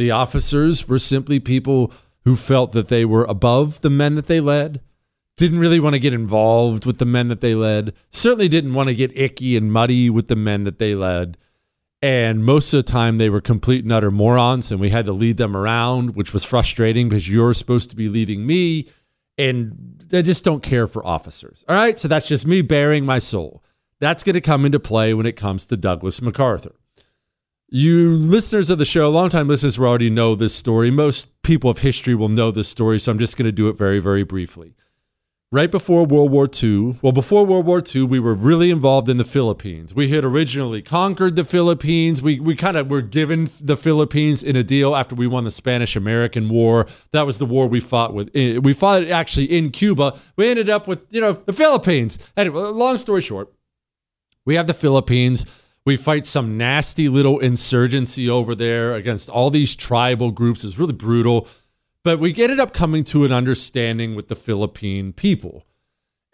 The officers were simply people who felt that they were above the men that they led, didn't really want to get involved with the men that they led, certainly didn't want to get icky and muddy with the men that they led. And most of the time they were complete and utter morons, and we had to lead them around, which was frustrating because you're supposed to be leading me, and I just don't care for officers. All right, so that's just me bearing my soul. That's going to come into play when it comes to Douglas MacArthur. You listeners of the show, longtime listeners, will already know this story. Most people of history will know this story, so I'm just going to do it very, very briefly. Right before World War II, we were really involved in the Philippines. We had originally conquered the Philippines. We kind of were given the Philippines in a deal after we won the Spanish-American War. That was the war we fought with. We fought it actually in Cuba. We ended up with, you know, the Philippines. Anyway, long story short, we have the Philippines. We fight some nasty little insurgency over there against all these tribal groups. It's really brutal. But we ended up coming to an understanding with the Philippine people.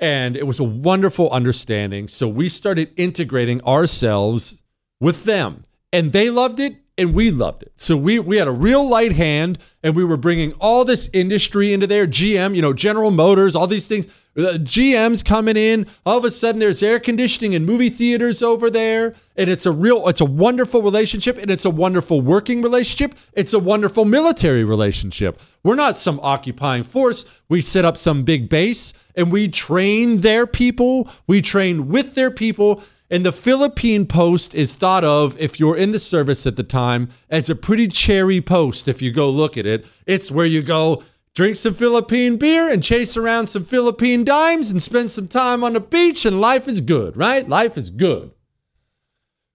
And it was a wonderful understanding. So we started integrating ourselves with them. And they loved it, and we loved it. So we had a real light hand, and we were bringing all this industry into there. GM, you know, General Motors, all these things. GM's coming in. All of a sudden, there's air conditioning and movie theaters over there. And it's a wonderful relationship. And it's a wonderful working relationship. It's a wonderful military relationship. We're not some occupying force. We set up some big base and we train their people. We train with their people. And the Philippine post is thought of, if you're in the service at the time, as a pretty cherry post. If you go look at it, it's where you go drink some Philippine beer and chase around some Philippine dimes and spend some time on the beach, and life is good, right? Life is good.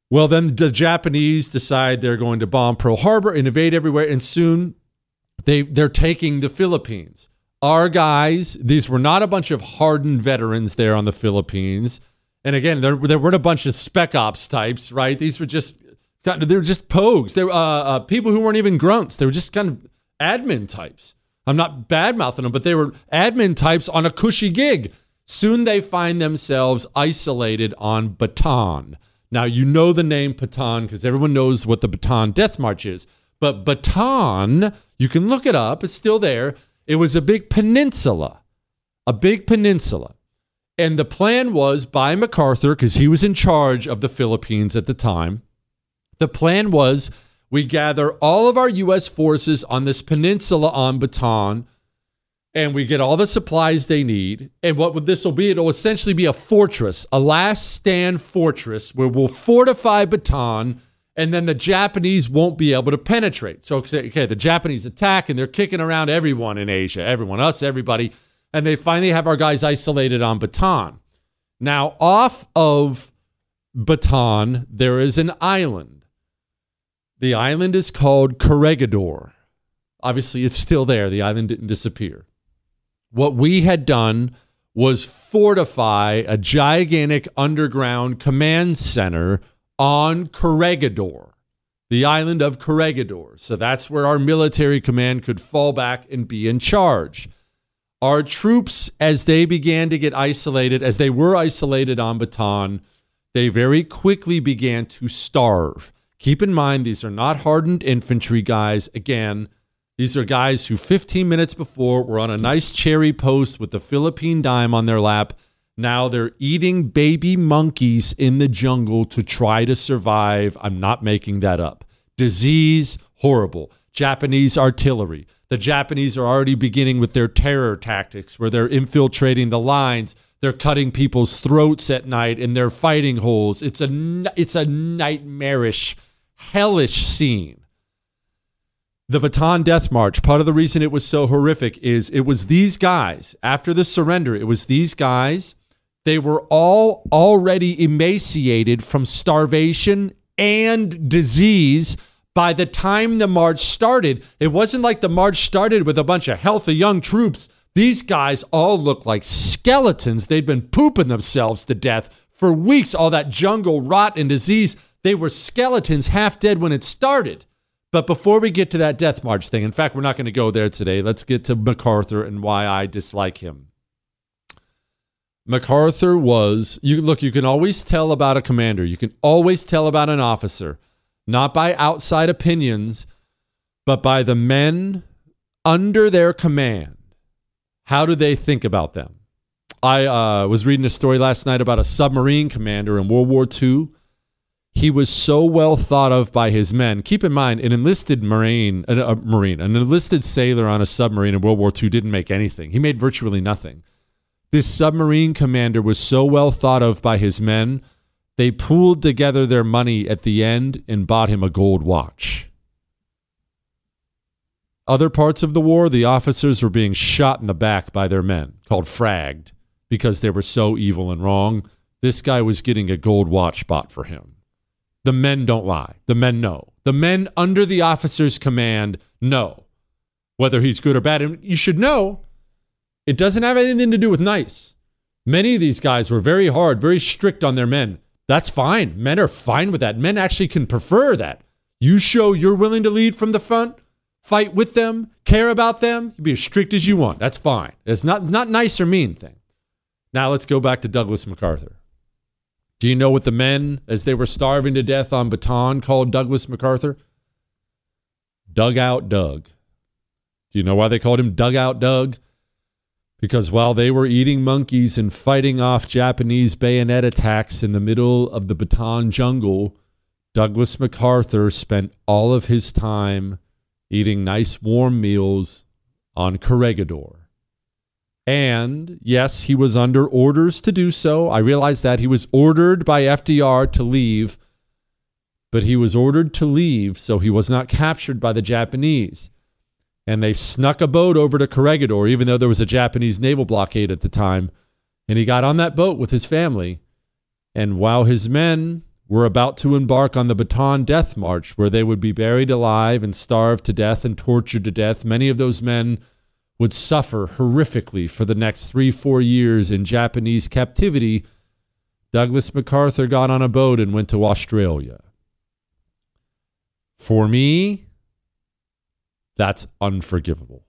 Well, then the Japanese decide they're going to bomb Pearl Harbor and invade everywhere, and soon they're taking the Philippines. Our guys, these were not a bunch of hardened veterans there on the Philippines. And again, there weren't a bunch of spec ops types, right? These were just pogues. They were people who weren't even grunts. They were just kind of admin types. I'm not bad-mouthing them, but they were admin types on a cushy gig. Soon they find themselves isolated on Bataan. Now, you know the name Bataan because everyone knows what the Bataan Death March is. But Bataan, you can look it up. It's still there. It was a big peninsula. And the plan was by MacArthur, because he was in charge of the Philippines at the time, the plan was we gather all of our U.S. forces on this peninsula on Bataan, and we get all the supplies they need. And what this will be, it'll essentially be a fortress, a last stand fortress, where we'll fortify Bataan, and then the Japanese won't be able to penetrate. So, okay, the Japanese attack, and they're kicking around everyone in Asia, everyone, us, everybody, and they finally have our guys isolated on Bataan. Now, off of Bataan, there is an island. The island is called Corregidor. Obviously, it's still there. The island didn't disappear. What we had done was fortify a gigantic underground command center on Corregidor, the island of Corregidor. So that's where our military command could fall back and be in charge. Our troops, as they began to get isolated, as they were isolated on Bataan, they very quickly began to starve. Keep in mind, these are not hardened infantry guys. Again, these are guys who 15 minutes before were on a nice cherry post with the Philippine dime on their lap. Now they're eating baby monkeys in the jungle to try to survive. I'm not making that up. Disease, horrible. Japanese artillery. The Japanese are already beginning with their terror tactics where they're infiltrating the lines. They're cutting people's throats at night and they're fighting holes. It's a nightmarish hellish scene. The Bataan Death March, part of the reason it was so horrific is it was these guys, after the surrender, it was these guys, they were all already emaciated from starvation and disease by the time the march started. It wasn't like the march started with a bunch of healthy young troops. These guys all looked like skeletons. They'd been pooping themselves to death for weeks. All that jungle rot and disease. They were skeletons, half dead when it started. But before we get to that death march thing, in fact, we're not going to go there today. Let's get to MacArthur and why I dislike him. MacArthur was, you can always tell about a commander. You can always tell about an officer, not by outside opinions, but by the men under their command. How do they think about them? I was reading a story last night about a submarine commander in World War II. He was so well thought of by his men. Keep in mind, an enlisted Marine, an enlisted sailor on a submarine in World War II didn't make anything. He made virtually nothing. This submarine commander was so well thought of by his men, they pooled together their money at the end and bought him a gold watch. Other parts of the war, the officers were being shot in the back by their men, called fragged, because they were so evil and wrong. This guy was getting a gold watch bought for him. The men don't lie. The men know. The men under the officer's command know whether he's good or bad. And you should know, it doesn't have anything to do with nice. Many of these guys were very hard, very strict on their men. That's fine. Men are fine with that. Men actually can prefer that. You show you're willing to lead from the front, fight with them, care about them, be as strict as you want. That's fine. It's not nice or mean thing. Now let's go back to Douglas MacArthur. Do you know what the men, as they were starving to death on Bataan, called Douglas MacArthur? Dugout Doug. Do you know why they called him Dugout Doug? Because while they were eating monkeys and fighting off Japanese bayonet attacks in the middle of the Bataan jungle, Douglas MacArthur spent all of his time eating nice warm meals on Corregidor. And yes, he was under orders to do so. I realize that he was ordered by FDR to leave, but he was ordered to leave so he was not captured by the Japanese. And they snuck a boat over to Corregidor, even though there was a Japanese naval blockade at the time. And he got on that boat with his family. And while his men were about to embark on the Bataan Death March, where they would be buried alive and starved to death and tortured to death, many of those men would suffer horrifically for the next 3-4 years in Japanese captivity. Douglas MacArthur got on a boat and went to Australia. For me, that's unforgivable.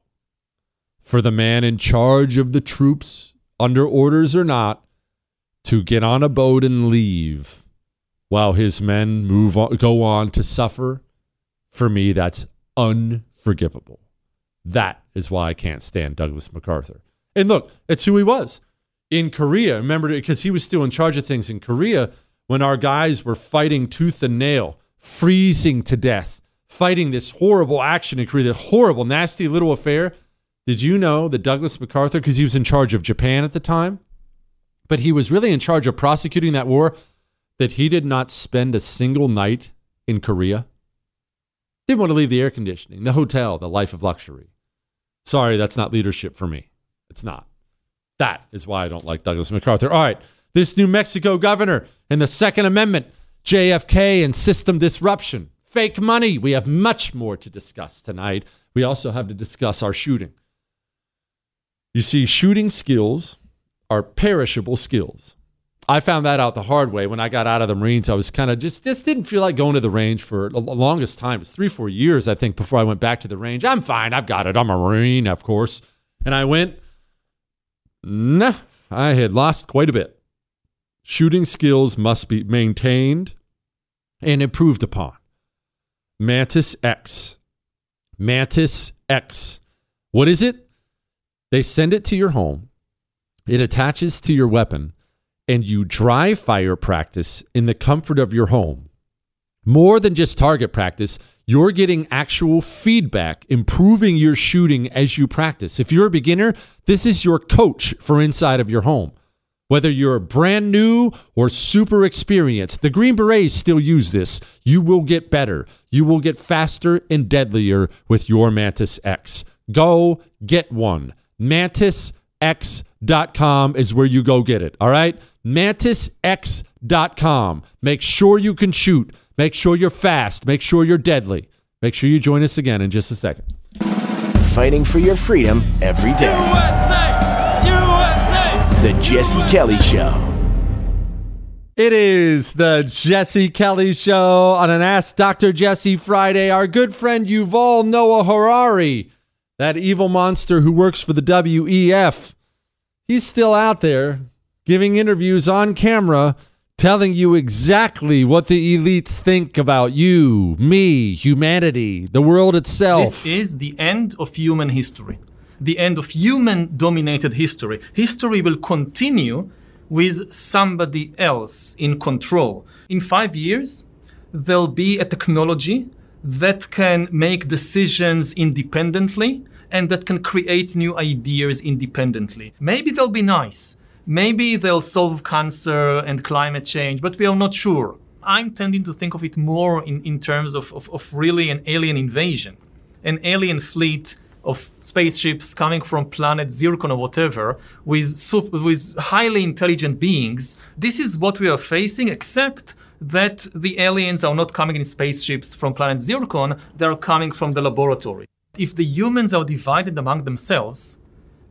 For the man in charge of the troops, under orders or not, to get on a boat and leave while his men move on, go on to suffer, for me, that's unforgivable. That is why I can't stand Douglas MacArthur. And look, it's who he was. In Korea, remember, because he was still in charge of things in Korea, when our guys were fighting tooth and nail, freezing to death, fighting this horrible action in Korea, this horrible, nasty little affair. Did you know that Douglas MacArthur, because he was in charge of Japan at the time, but he was really in charge of prosecuting that war, that he did not spend a single night in Korea? Didn't want to leave the air conditioning, the hotel, the life of luxury. Sorry, that's not leadership for me. It's not. That is why I don't like Douglas MacArthur. All right, this New Mexico governor and the Second Amendment, JFK and system disruption. Fake money. We have much more to discuss tonight. We also have to discuss our shooting. You see, shooting skills are perishable skills. I found that out the hard way when I got out of the Marines. I was kind of just didn't feel like going to the range for the longest time. It was 3-4 years, I think, before I went back to the range. I'm fine. I've got it. I'm a Marine, of course. And I went, nah, I had lost quite a bit. Shooting skills must be maintained and improved upon. Mantis X. Mantis X. What is it? They send it to your home. It attaches to your weapon, and you dry fire practice in the comfort of your home. More than just target practice, you're getting actual feedback, improving your shooting as you practice. If you're a beginner, this is your coach for inside of your home. Whether you're brand new or super experienced, the Green Berets still use this. You will get better. You will get faster and deadlier with your Mantis X. Go get one. MantisX.com is where you go get it. All right? MantisX.com. Make sure you can shoot. Make sure you're fast. Make sure you're deadly. Make sure you join us again in just a second. Fighting for your freedom every day. USA! USA! The Jesse Kelly Show. It is the Jesse Kelly Show on an Ask Dr. Jesse Friday. Our good friend Yuval Noah Harari, that evil monster who works for the WEF, he's still out there giving interviews on camera telling you exactly what the elites think about you, me, humanity, the world itself. This is the end of human history, the end of human-dominated history. History will continue with somebody else in control. In 5 years, there'll be a technology that can make decisions independently and that can create new ideas independently. Maybe they'll be nice. Maybe they'll solve cancer and climate change, but we are not sure. I'm tending to think of it more in terms of really an alien invasion, an alien fleet of spaceships coming from planet Zircon or whatever with highly intelligent beings. This is what we are facing, except that the aliens are not coming in spaceships from planet Zircon, they're coming from the laboratory. If the humans are divided among themselves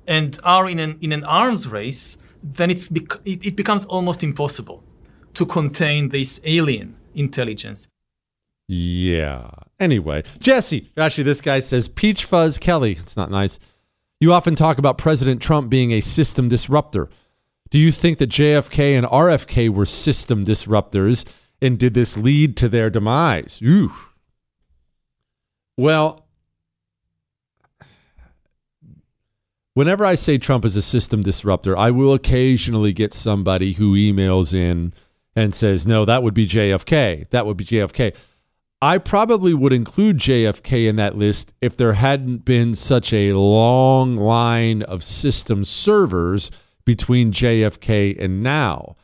and are in an arms race, then it becomes almost impossible to contain this alien intelligence. Yeah. Anyway, Jesse, actually this guy says, Peach Fuzz Kelly, it's not nice. You often talk about President Trump being a system disruptor. Do you think that JFK and RFK were system disruptors, and did this lead to their demise? Ooh. Well, whenever I say Trump is a system disruptor, I will occasionally get somebody who emails in and says, no, that would be JFK. That would be JFK. I probably would include JFK in that list if there hadn't been such a long line of system servers between JFK and now.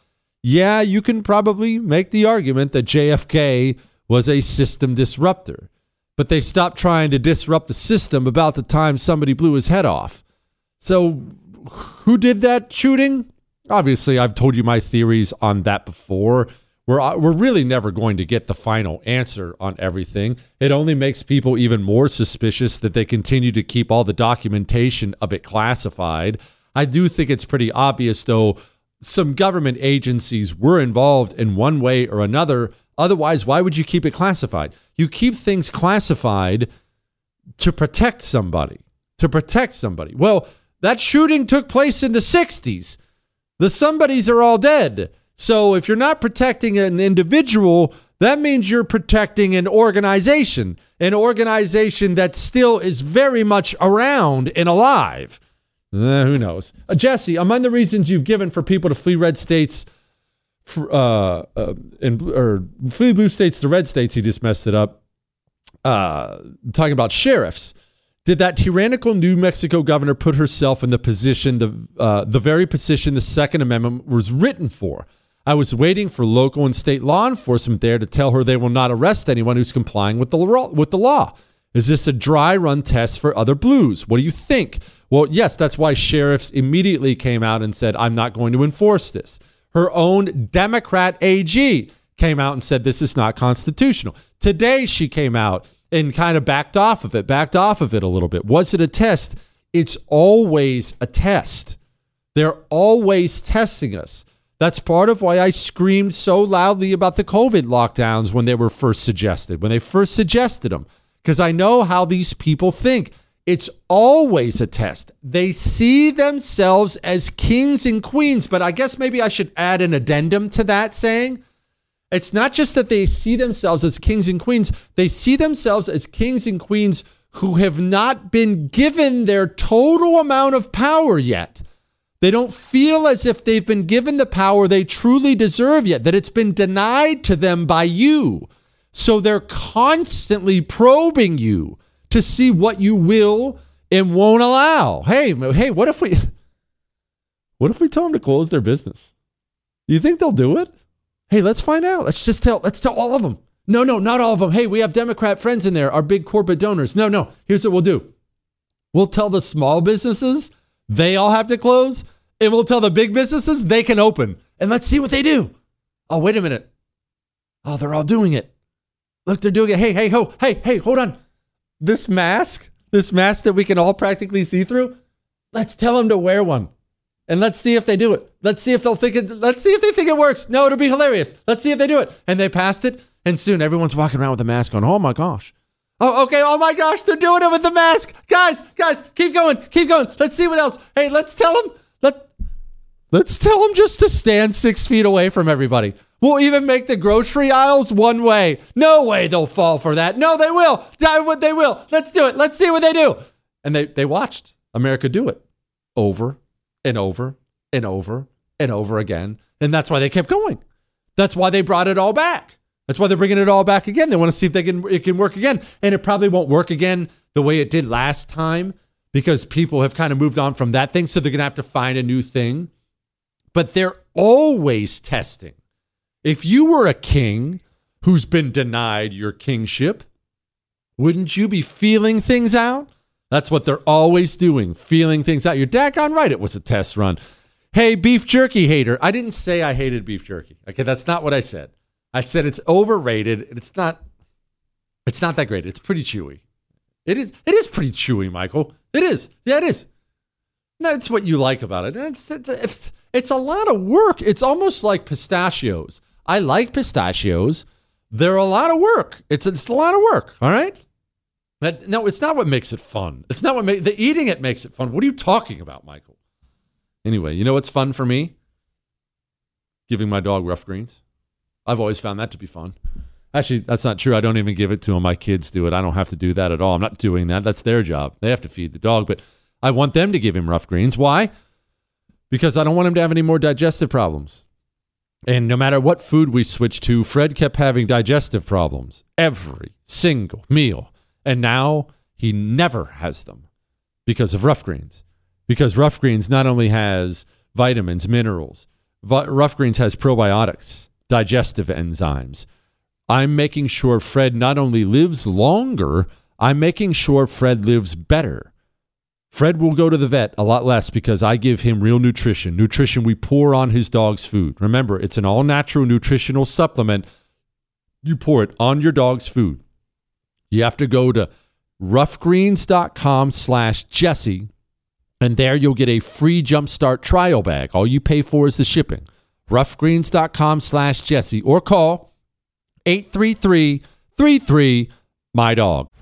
Yeah, you can probably make the argument that JFK was a system disruptor, but they stopped trying to disrupt the system about the time somebody blew his head off. So who did that shooting? Obviously, I've told you my theories on that before. We're really never going to get the final answer on everything. It only makes people even more suspicious that they continue to keep all the documentation of it classified. I do think it's pretty obvious, though, some government agencies were involved in one way or another. Otherwise, why would you keep it classified? You keep things classified to protect somebody. Well, that shooting took place in the 60s. The somebodies are all dead. So if you're not protecting an individual, that means you're protecting an organization that still is very much around and alive. Who knows? Jesse, among the reasons you've given for people to flee red states or flee blue states to red states, he just messed it up, talking about sheriffs. Did that tyrannical New Mexico governor put herself in the position, the very position the Second Amendment was written for? I was waiting for local and state law enforcement there to tell her they will not arrest anyone who's complying with the law. Is this a dry run test for other blues? What do you think? Well, yes, that's why sheriffs immediately came out and said, I'm not going to enforce this. Her own Democrat AG came out and said, this is not constitutional. Today, she came out and kind of backed off of it a little bit. Was it a test? It's always a test. They're always testing us. That's part of why I screamed so loudly about the COVID lockdowns when they first suggested them, because I know how these people think. It's always a test. They see themselves as kings and queens, but I guess maybe I should add an addendum to that saying, it's not just that they see themselves as kings and queens, they see themselves as kings and queens who have not been given their total amount of power yet. They don't feel as if they've been given the power they truly deserve yet, that it's been denied to them by you. So they're constantly probing you to see what you will and won't allow. Hey, what if we tell them to close their business? Do you think they'll do it? Hey, let's find out. Let's tell all of them. No, not all of them. Hey, we have Democrat friends in there, our big corporate donors. No, here's what we'll do. We'll tell the small businesses they all have to close, and we'll tell the big businesses they can open, and let's see what they do. Oh, wait a minute. Oh, they're all doing it. Look, they're doing it. Hey, hold on. This mask that we can all practically see through, let's tell them to wear one. And let's see if they do it. Let's see if they think it works. No, it'll be hilarious. Let's see if they do it. And they passed it. And soon everyone's walking around with a mask on. Oh my gosh. Oh, okay. Oh my gosh. They're doing it with the mask. Guys, keep going. Let's see what else. Hey, let's tell them just to stand 6 feet away from everybody. We'll even make the grocery aisles one way. No way they'll fall for that. No, they will. They will. Let's do it. Let's see what they do. And they watched America do it over and over and over and over again. And that's why they kept going. That's why they brought it all back. That's why they're bringing it all back again. They want to see if it can work again. And it probably won't work again the way it did last time because people have kind of moved on from that thing. So they're going to have to find a new thing. But they're always testing. If you were a king who's been denied your kingship, wouldn't you be feeling things out? That's what they're always doing, feeling things out. You're daggone right, it was a test run. Hey, beef jerky hater. I didn't say I hated beef jerky. Okay, that's not what I said. I said it's overrated. It's not that great. It's pretty chewy. It is pretty chewy, Michael. It is. Yeah, it is. That's what you like about it. It's a lot of work. It's almost like pistachios. I like pistachios. They're a lot of work. It's a lot of work. All right. No, it's not what makes it fun. It's not what the eating it makes it fun. What are you talking about, Michael? Anyway, you know what's fun for me? Giving my dog Rough Greens. I've always found that to be fun. Actually, that's not true. I don't even give it to them. My kids do it. I don't have to do that at all. I'm not doing that. That's their job. They have to feed the dog, but I want them to give him Rough Greens. Why? Because I don't want him to have any more digestive problems. And no matter what food we switched to, Fred kept having digestive problems every single meal. And now he never has them because of Rough Greens. Because Rough Greens not only has vitamins, minerals, Rough Greens has probiotics, digestive enzymes. I'm making sure Fred not only lives longer, I'm making sure Fred lives better. Fred will go to the vet a lot less because I give him real nutrition we pour on his dog's food. Remember, it's an all-natural nutritional supplement. You pour it on your dog's food. You have to go to roughgreens.com/Jesse, and there you'll get a free Jumpstart trial bag. All you pay for is the shipping. roughgreens.com/Jesse or call 833-33-MY-DOG.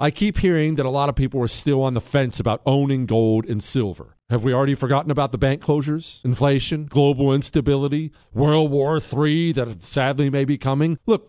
I keep hearing that a lot of people are still on the fence about owning gold and silver. Have we already forgotten about the bank closures, inflation, global instability, World War III that sadly may be coming? Look,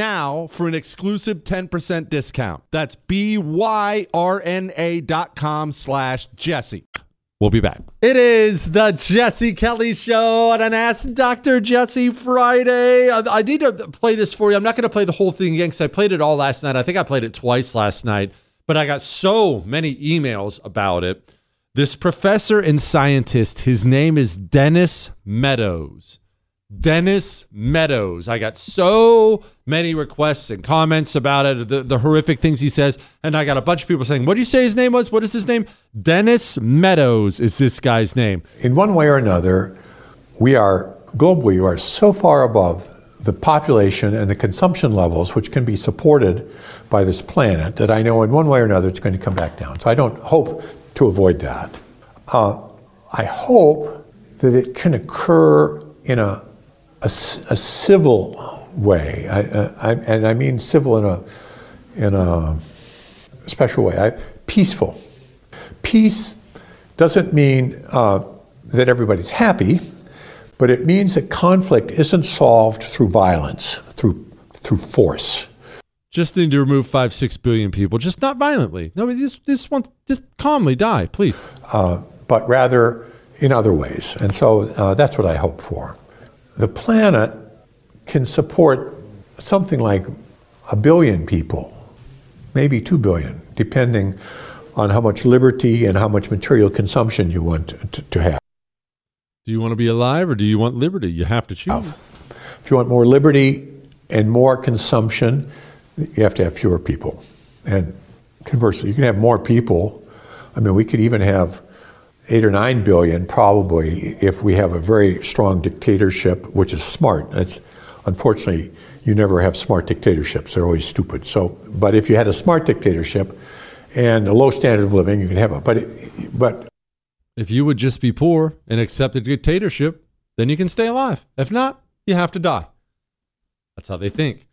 now for an exclusive 10% discount. That's BYRNA.com/Jesse. We'll be back. It is the Jesse Kelly Show on an Ask Dr. Jesse Friday. I need to play this for you. I'm not going to play the whole thing again because I played it all last night. I think I played it twice last night, but I got so many emails about it. This professor and scientist, his name is Dennis Meadows. Dennis Meadows. I got so many requests and comments about it, the horrific things he says. And I got a bunch of people saying, what do you say his name was? What is his name? Dennis Meadows is this guy's name. In one way or another, we are, globally, we are so far above the population and the consumption levels which can be supported by this planet that I know in one way or another it's going to come back down. So I don't hope to avoid that. I hope that it can occur in a civil way, and I mean civil in a special way. Peaceful. Peace doesn't mean that everybody's happy, but it means that conflict isn't solved through violence, through force. Just need to remove 5-6 billion people, just not violently. No, just want just calmly die, please. But rather in other ways, and so that's what I hope for. The planet can support something like 1 billion people, maybe 2 billion, depending on how much liberty and how much material consumption you want to have. Do you want to be alive or do you want liberty? You have to choose. If you want more liberty and more consumption, you have to have fewer people. And conversely, you can have more people. I mean, we could even have 8 or 9 billion, probably, if we have a very strong dictatorship, which is smart. It's, unfortunately, you never have smart dictatorships. They're always stupid. So, but if you had a smart dictatorship and a low standard of living, you can have it. But if you would just be poor and accept a dictatorship, then you can stay alive. If not, you have to die. That's how they think.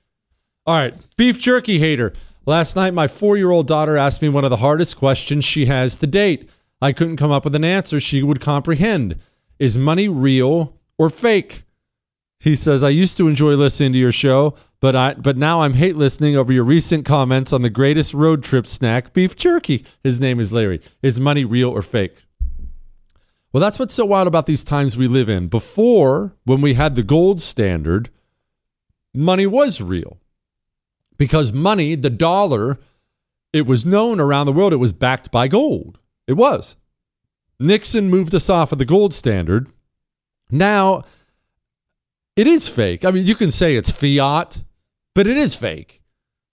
All right, beef jerky hater. Last night, my 4-year-old daughter asked me one of the hardest questions she has to date. I couldn't come up with an answer she would comprehend. Is money real or fake? He says, I used to enjoy listening to your show, but now I'm hate listening over your recent comments on the greatest road trip snack, beef jerky. His name is Larry. Is money real or fake? Well, that's what's so wild about these times we live in. Before, when we had the gold standard, money was real. Because money, the dollar, it was known around the world. It was backed by gold. It was. Nixon moved us off of the gold standard. Now, it is fake. I mean, you can say it's fiat, but it is fake.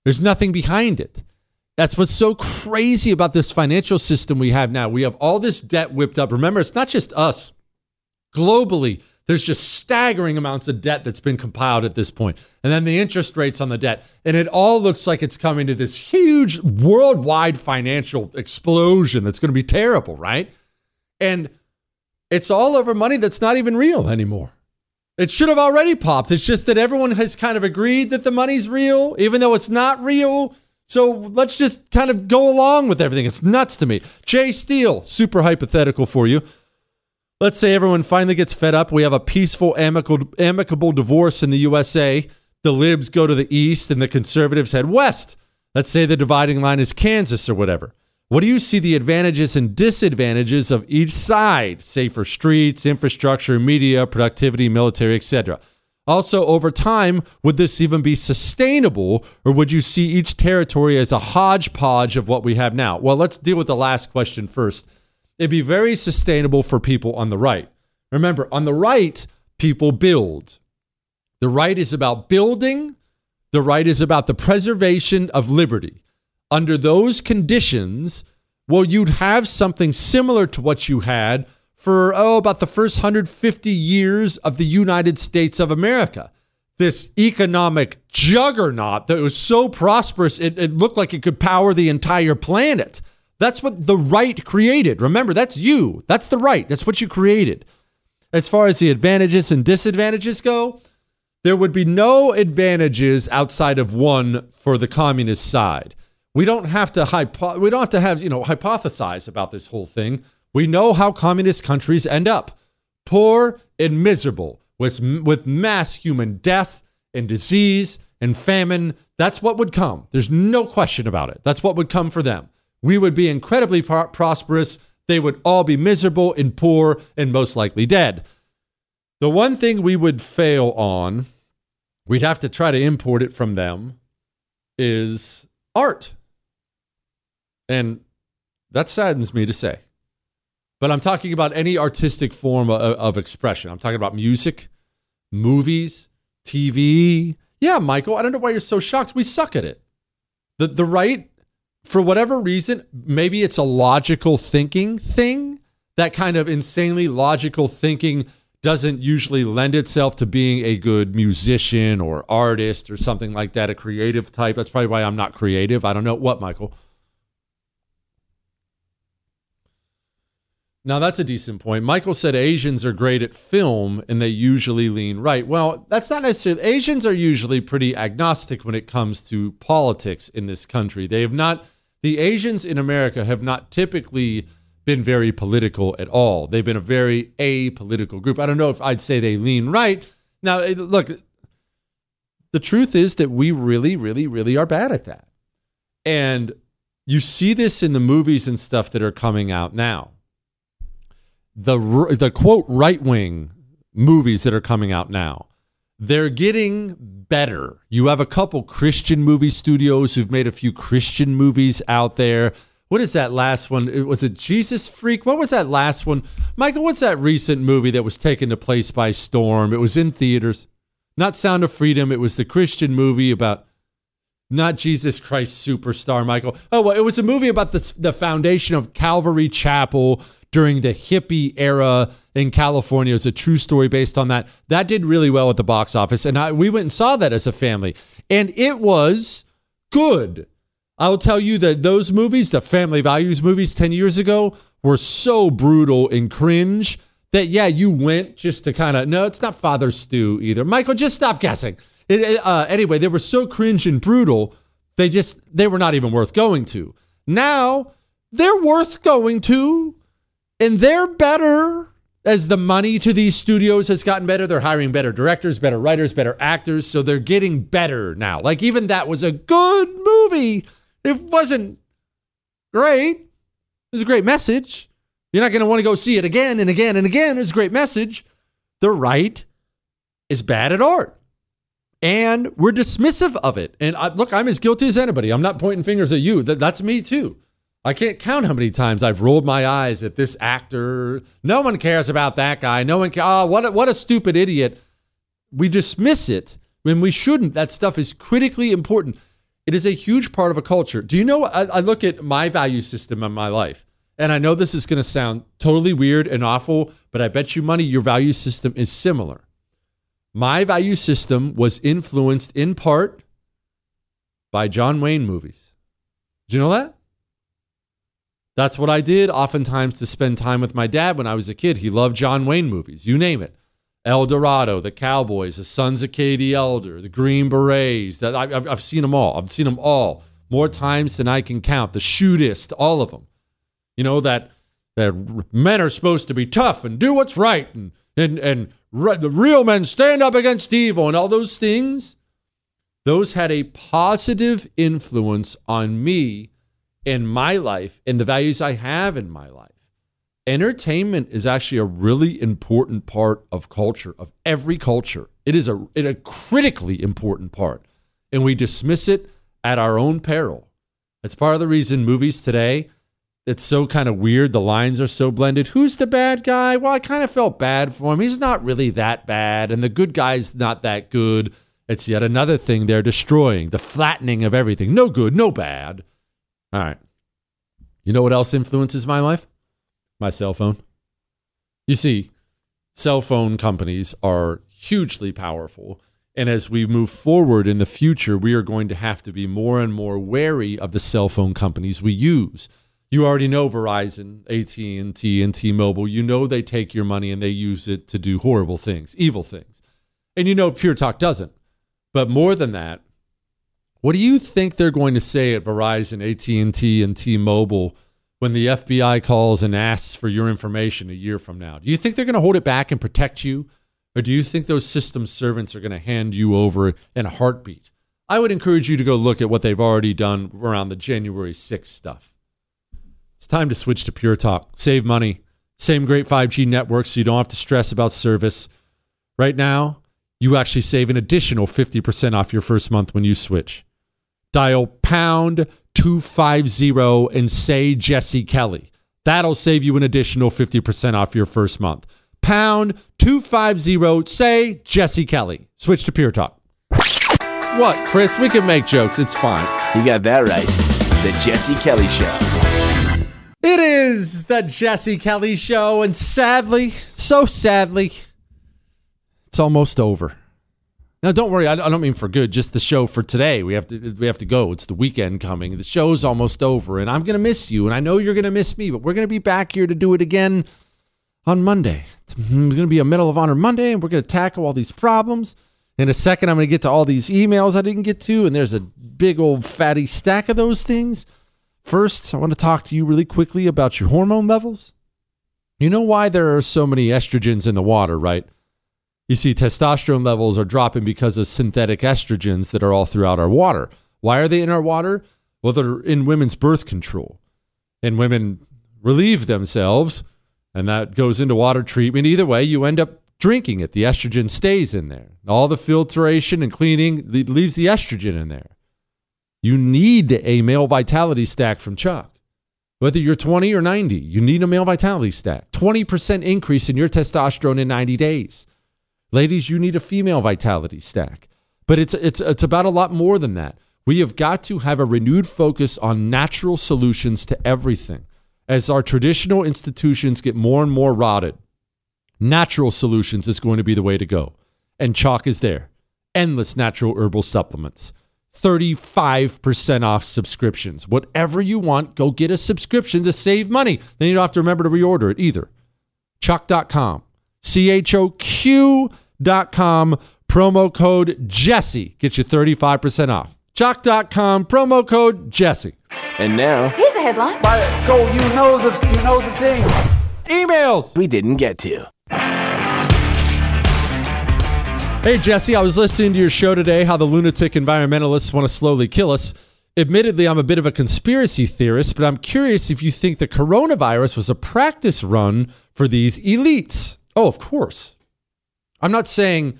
There's nothing behind it. That's what's so crazy about this financial system we have now. We have all this debt whipped up. Remember, it's not just us. Globally, there's just staggering amounts of debt that's been compiled at this point. And then the interest rates on the debt. And it all looks like it's coming to this huge worldwide financial explosion that's going to be terrible, right? And it's all over money that's not even real anymore. It should have already popped. It's just that everyone has kind of agreed that the money's real, even though it's not real. So let's just kind of go along with everything. It's nuts to me. Jay Steele, super hypothetical for you. Let's say everyone finally gets fed up. We have a peaceful, amicable divorce in the USA. The libs go to the east and the conservatives head west. Let's say the dividing line is Kansas or whatever. What do you see the advantages and disadvantages of each side? Safer streets, infrastructure, media, productivity, military, etc. Also, over time, would this even be sustainable, or would you see each territory as a hodgepodge of what we have now? Well, let's deal with the last question first. It'd be very sustainable for people on the right. Remember, on the right, people build. The right is about building. The right is about the preservation of liberty. Under those conditions, well, you'd have something similar to what you had for, about the first 150 years of the United States of America. This economic juggernaut that was so prosperous, it looked like it could power the entire planet. That's what the right created. Remember, that's you. That's the right. That's what you created. As far as the advantages and disadvantages go, there would be no advantages outside of one for the communist side. We don't have to hypothesize about this whole thing. We know how communist countries end up, poor and miserable, with mass human death and disease and famine. That's what would come. There's no question about it. That's what would come for them. We would be incredibly prosperous. They would all be miserable and poor and most likely dead. The one thing we would fail on, we'd have to try to import it from them, is art. And that saddens me to say. But I'm talking about any artistic form of expression. I'm talking about music, movies, TV. Yeah, Michael, I don't know why you're so shocked. We suck at it. The right, for whatever reason, maybe it's a logical thinking thing. That kind of insanely logical thinking doesn't usually lend itself to being a good musician or artist or something like that, a creative type. That's probably why I'm not creative. I don't know what, Michael. Now, that's a decent point. Michael said Asians are great at film and they usually lean right. Well, that's not necessarily. Asians are usually pretty agnostic when it comes to politics in this country. The Asians in America have not typically been very political at all. They've been a very apolitical group. I don't know if I'd say they lean right. Now, look, the truth is that we really, really, really are bad at that. And you see this in the movies and stuff that are coming out now. The quote right-wing movies that are coming out now, they're getting better. You have a couple Christian movie studios who've made a few Christian movies out there. What is that last one? Was it Jesus Freak? What was that last one? Michael, what's that recent movie that was taken to place by storm? It was in theaters. Not Sound of Freedom. It was the Christian movie about, not Jesus Christ Superstar, Michael. Oh, well, it was a movie about the foundation of Calvary Chapel during the hippie era in California. It was a true story based on that. That did really well at the box office. And we went and saw that as a family. And it was good. I will tell you that those movies, the family values movies 10 years ago, were so brutal and cringe that, yeah, you went just to kind of, no, it's not Father Stew either. Michael, just stop guessing. Anyway, they were so cringe and brutal, they were not even worth going to. Now, they're worth going to, and they're better as the money to these studios has gotten better. They're hiring better directors, better writers, better actors, so they're getting better now. Like, even that was a good movie. It wasn't great. It was a great message. You're not going to want to go see it again and again and again. It's a great message. The right is bad at art. And we're dismissive of it. And look, I'm as guilty as anybody. I'm not pointing fingers at you. That's me too. I can't count how many times I've rolled my eyes at this actor. No one cares about that guy. No one cares. Oh, what a stupid idiot. We dismiss it when we shouldn't. That stuff is critically important. It is a huge part of a culture. Do you know, I look at my value system in my life, and I know this is going to sound totally weird and awful, but I bet you money your value system is similar. My value system was influenced in part by John Wayne movies. Did you know that? That's what I did oftentimes to spend time with my dad when I was a kid. He loved John Wayne movies, you name it. El Dorado, the Cowboys, the Sons of Katie Elder, the Green Berets. That I've seen them all. I've seen them all more times than I can count. The Shootist, all of them. You know, that men are supposed to be tough and do what's right, and the real men stand up against evil, and all those things. Those had a positive influence on me and my life and the values I have in my life. Entertainment is actually a really important part of culture, of every culture. It is a critically important part, and we dismiss it at our own peril. That's part of the reason movies today, it's so kind of weird. The lines are so blended. Who's the bad guy? Well, I kind of felt bad for him. He's not really that bad, and the good guy's not that good. It's yet another thing they're destroying, the flattening of everything. No good, no bad. All right. You know what else influences my life? My cell phone. You see, cell phone companies are hugely powerful. And as we move forward in the future, we are going to have to be more and more wary of the cell phone companies we use. You already know Verizon, AT&T, and T-Mobile. You know they take your money and they use it to do horrible things, evil things. And you know Pure Talk doesn't. But more than that, what do you think they're going to say at Verizon, AT&T, and T-Mobile when the FBI calls and asks for your information a year from now? Do you think they're going to hold it back and protect you? Or do you think those system servants are going to hand you over in a heartbeat? I would encourage you to go look at what they've already done around the January 6th stuff. It's time to switch to Pure Talk. Save money. Same great 5G network, so you don't have to stress about service. Right now, you actually save an additional 50% off your first month when you switch. Dial pound 250 and say Jesse Kelly. That'll save you an additional 50% off your first month. Pound 250, say Jesse Kelly. Switch to Pure Talk. What, Chris? We can make jokes. It's fine. You got that right. The Jesse Kelly Show. It is the Jesse Kelly Show, and sadly, so sadly, it's almost over. Now, don't worry. I don't mean for good. Just the show for today. We have to go. It's the weekend coming. The show's almost over, and I'm going to miss you, and I know you're going to miss me, but we're going to be back here to do it again on Monday. It's going to be a Medal of Honor Monday, and we're going to tackle all these problems. In a second, I'm going to get to all these emails I didn't get to, and there's a big old fatty stack of those things. First, I want to talk to you really quickly about your hormone levels. You know why there are so many estrogens in the water, right? You see, testosterone levels are dropping because of synthetic estrogens that are all throughout our water. Why are they in our water? Well, they're in women's birth control. And women relieve themselves, and that goes into water treatment. Either way, you end up drinking it. The estrogen stays in there. All the filtration and cleaning leaves the estrogen in there. You need a male vitality stack from CHOQ. Whether you're 20 or 90, you need a male vitality stack. 20% increase in your testosterone in 90 days. Ladies, you need a female vitality stack. But it's about a lot more than that. We have got to have a renewed focus on natural solutions to everything. As our traditional institutions get more and more rotted, natural solutions is going to be the way to go. And CHOQ is there. Endless natural herbal supplements. 35% off subscriptions. Whatever you want, go get a subscription to save money. Then you don't have to remember to reorder it either. CHOQ.com. CHOQ.com, promo code Jesse. Get you 35% off. CHOQ.com, promo code Jesse. And now, here's a headline. By go, you know the thing. Emails we didn't get to. Hey Jesse, I was listening to your show today, how the lunatic environmentalists want to slowly kill us. Admittedly, I'm a bit of a conspiracy theorist, but I'm curious if you think the coronavirus was a practice run for these elites. Oh, of course. I'm not saying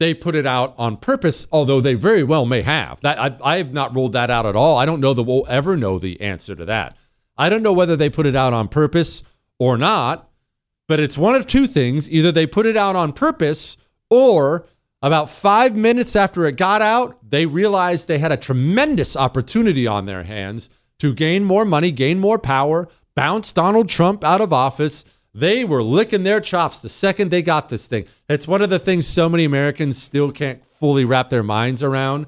they put it out on purpose, although they very well may have. That I have not ruled that out at all. I don't know that we'll ever know the answer to that. I don't know whether they put it out on purpose or not, but it's one of two things. Either they put it out on purpose, or about 5 minutes after it got out, they realized they had a tremendous opportunity on their hands to gain more money, gain more power, bounce Donald Trump out of office. They were licking their chops the second they got this thing. It's one of the things so many Americans still can't fully wrap their minds around,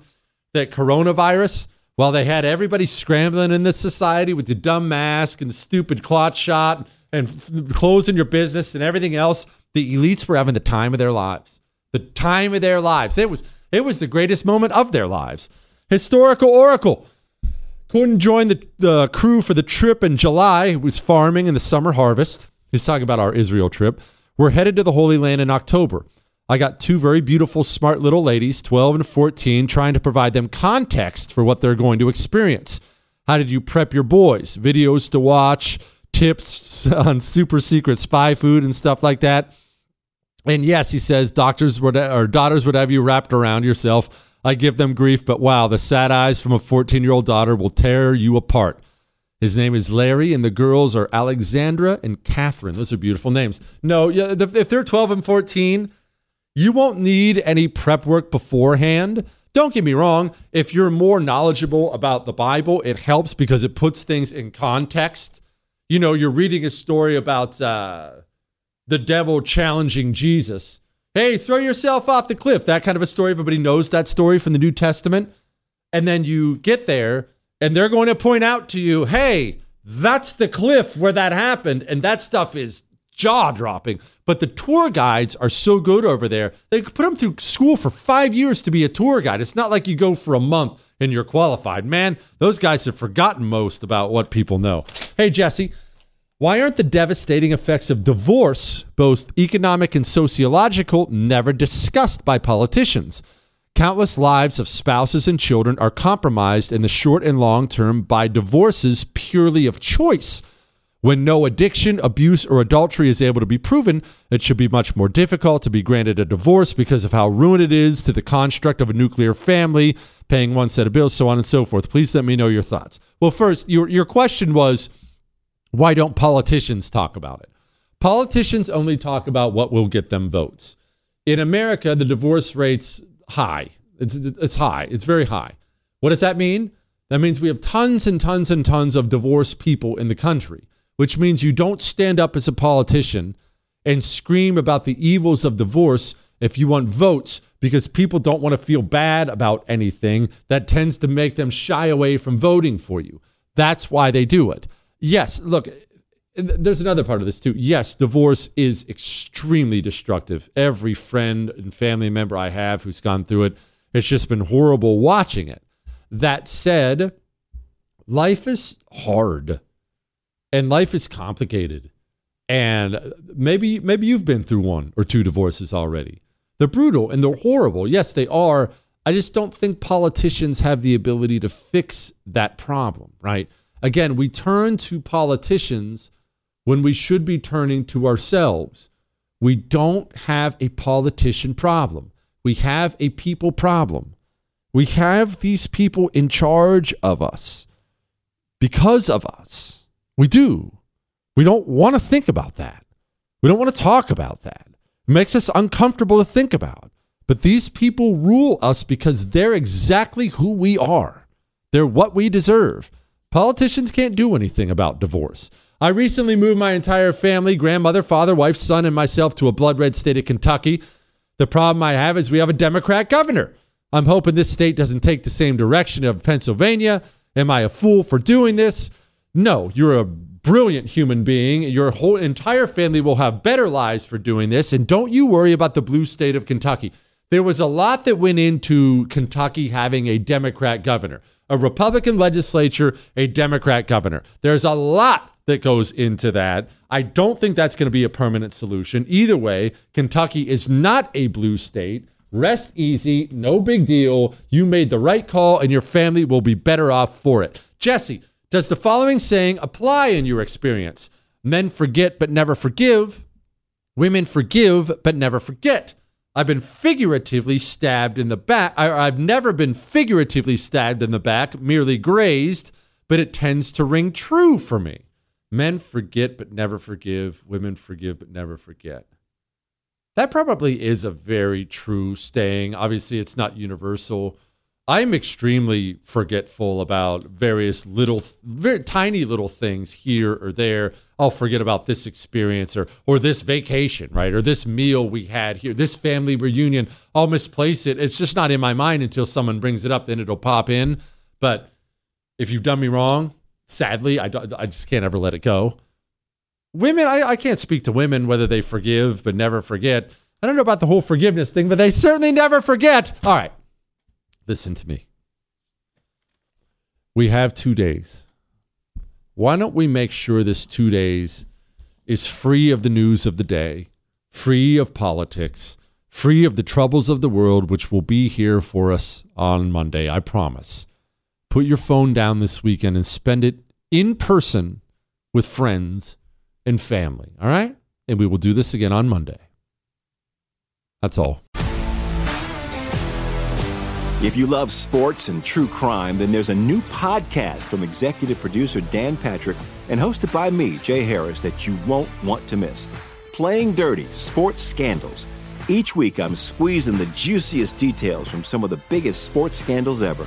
that coronavirus, while they had everybody scrambling in this society with the dumb mask and the stupid clot shot and closing your business and everything else, The elites were having the time of their lives. The time of their lives. It was the greatest moment of their lives. Historical Oracle couldn't join the crew for the trip in July. He was farming in the summer harvest. He's talking about our Israel trip. We're headed to the Holy Land in October. I got two very beautiful, smart little ladies, 12 and 14, trying to provide them context for what they're going to experience. How did you prep your boys? Videos to watch, tips on super secret spy food and stuff like that. And yes, he says, daughters would have you wrapped around yourself. I give them grief, but wow, the sad eyes from a 14-year-old daughter will tear you apart. His name is Larry, and the girls are Alexandra and Catherine. Those are beautiful names. No, if they're 12 and 14, you won't need any prep work beforehand. Don't get me wrong. If you're more knowledgeable about the Bible, it helps because it puts things in context. You know, you're reading a story about the devil challenging Jesus. Hey, throw yourself off the cliff. That kind of a story. Everybody knows that story from the New Testament. And then you get there, and they're going to point out to you, hey, that's the cliff where that happened. And that stuff is jaw-dropping. But the tour guides are so good over there. They put them through school for 5 years to be a tour guide. It's not like you go for a month and you're qualified. Man, those guys have forgotten most about what people know. Hey, Jesse, why aren't the devastating effects of divorce, both economic and sociological, never discussed by politicians? Countless lives of spouses and children are compromised in the short and long term by divorces purely of choice. When no addiction, abuse, or adultery is able to be proven, it should be much more difficult to be granted a divorce because of how ruined it is to the construct of a nuclear family, paying one set of bills, so on and so forth. Please let me know your thoughts. Well, first, your question was, why don't politicians talk about it? Politicians only talk about what will get them votes. In America, the divorce rate's high. It's high. It's very high. What does that mean? That means we have tons and tons and tons of divorced people in the country, which means you don't stand up as a politician and scream about the evils of divorce if you want votes, because people don't want to feel bad about anything. That tends to make them shy away from voting for you. That's why they do it. Yes, look, there's another part of this too. Yes, divorce is extremely destructive. Every friend and family member I have who's gone through it, it's just been horrible watching it. That said, life is hard and life is complicated. And maybe you've been through one or two divorces already. They're brutal and they're horrible. Yes, they are. I just don't think politicians have the ability to fix that problem, right? Again, we turn to politicians when we should be turning to ourselves. We don't have a politician problem. We have a people problem. We have these people in charge of us because of us. We do. We don't want to think about that. We don't want to talk about that. It makes us uncomfortable to think about. But these people rule us because they're exactly who we are. They're what we deserve. Politicians can't do anything about divorce. I recently moved my entire family, grandmother, father, wife, son, and myself to a blood red state of Kentucky. The problem I have is we have a Democrat governor. I'm hoping this state doesn't take the same direction of Pennsylvania. Am I a fool for doing this? No, you're a brilliant human being. Your whole entire family will have better lives for doing this. And don't you worry about the blue state of Kentucky. There was a lot that went into Kentucky having a Democrat governor, a Republican legislature, a Democrat governor. There's a lot that goes into that. I don't think that's going to be a permanent solution. Either way, Kentucky is not a blue state. Rest easy. No big deal. You made the right call and your family will be better off for it. Jesse, does the following saying apply in your experience? Men forget but never forgive. Women forgive but never forget. I've been figuratively stabbed in the back. I've never been figuratively stabbed in the back, merely grazed, but it tends to ring true for me. Men forget but never forgive. Women forgive but never forget. That probably is a very true saying. Obviously, it's not universal. I'm extremely forgetful about various little, very tiny little things here or there. I'll forget about this experience or this vacation, right? Or this meal we had here, this family reunion. I'll misplace it. It's just not in my mind until someone brings it up, then it'll pop in. But if you've done me wrong, sadly, I just can't ever let it go. women, I can't speak to women, whether they forgive but never forget. I don't know about the whole forgiveness thing, but they certainly never forget. All right. Listen to me. We have 2 days. Why don't we make sure this 2 days is free of the news of the day, free of politics, free of the troubles of the world, which will be here for us on Monday, I promise. Put your phone down this weekend and spend it in person with friends and family, all right? And we will do this again on Monday. That's all. If you love sports and true crime, then there's a new podcast from executive producer Dan Patrick and hosted by me, Jay Harris, that you won't want to miss. Playing Dirty: Sports Scandals. Each week, I'm squeezing the juiciest details from some of the biggest sports scandals ever.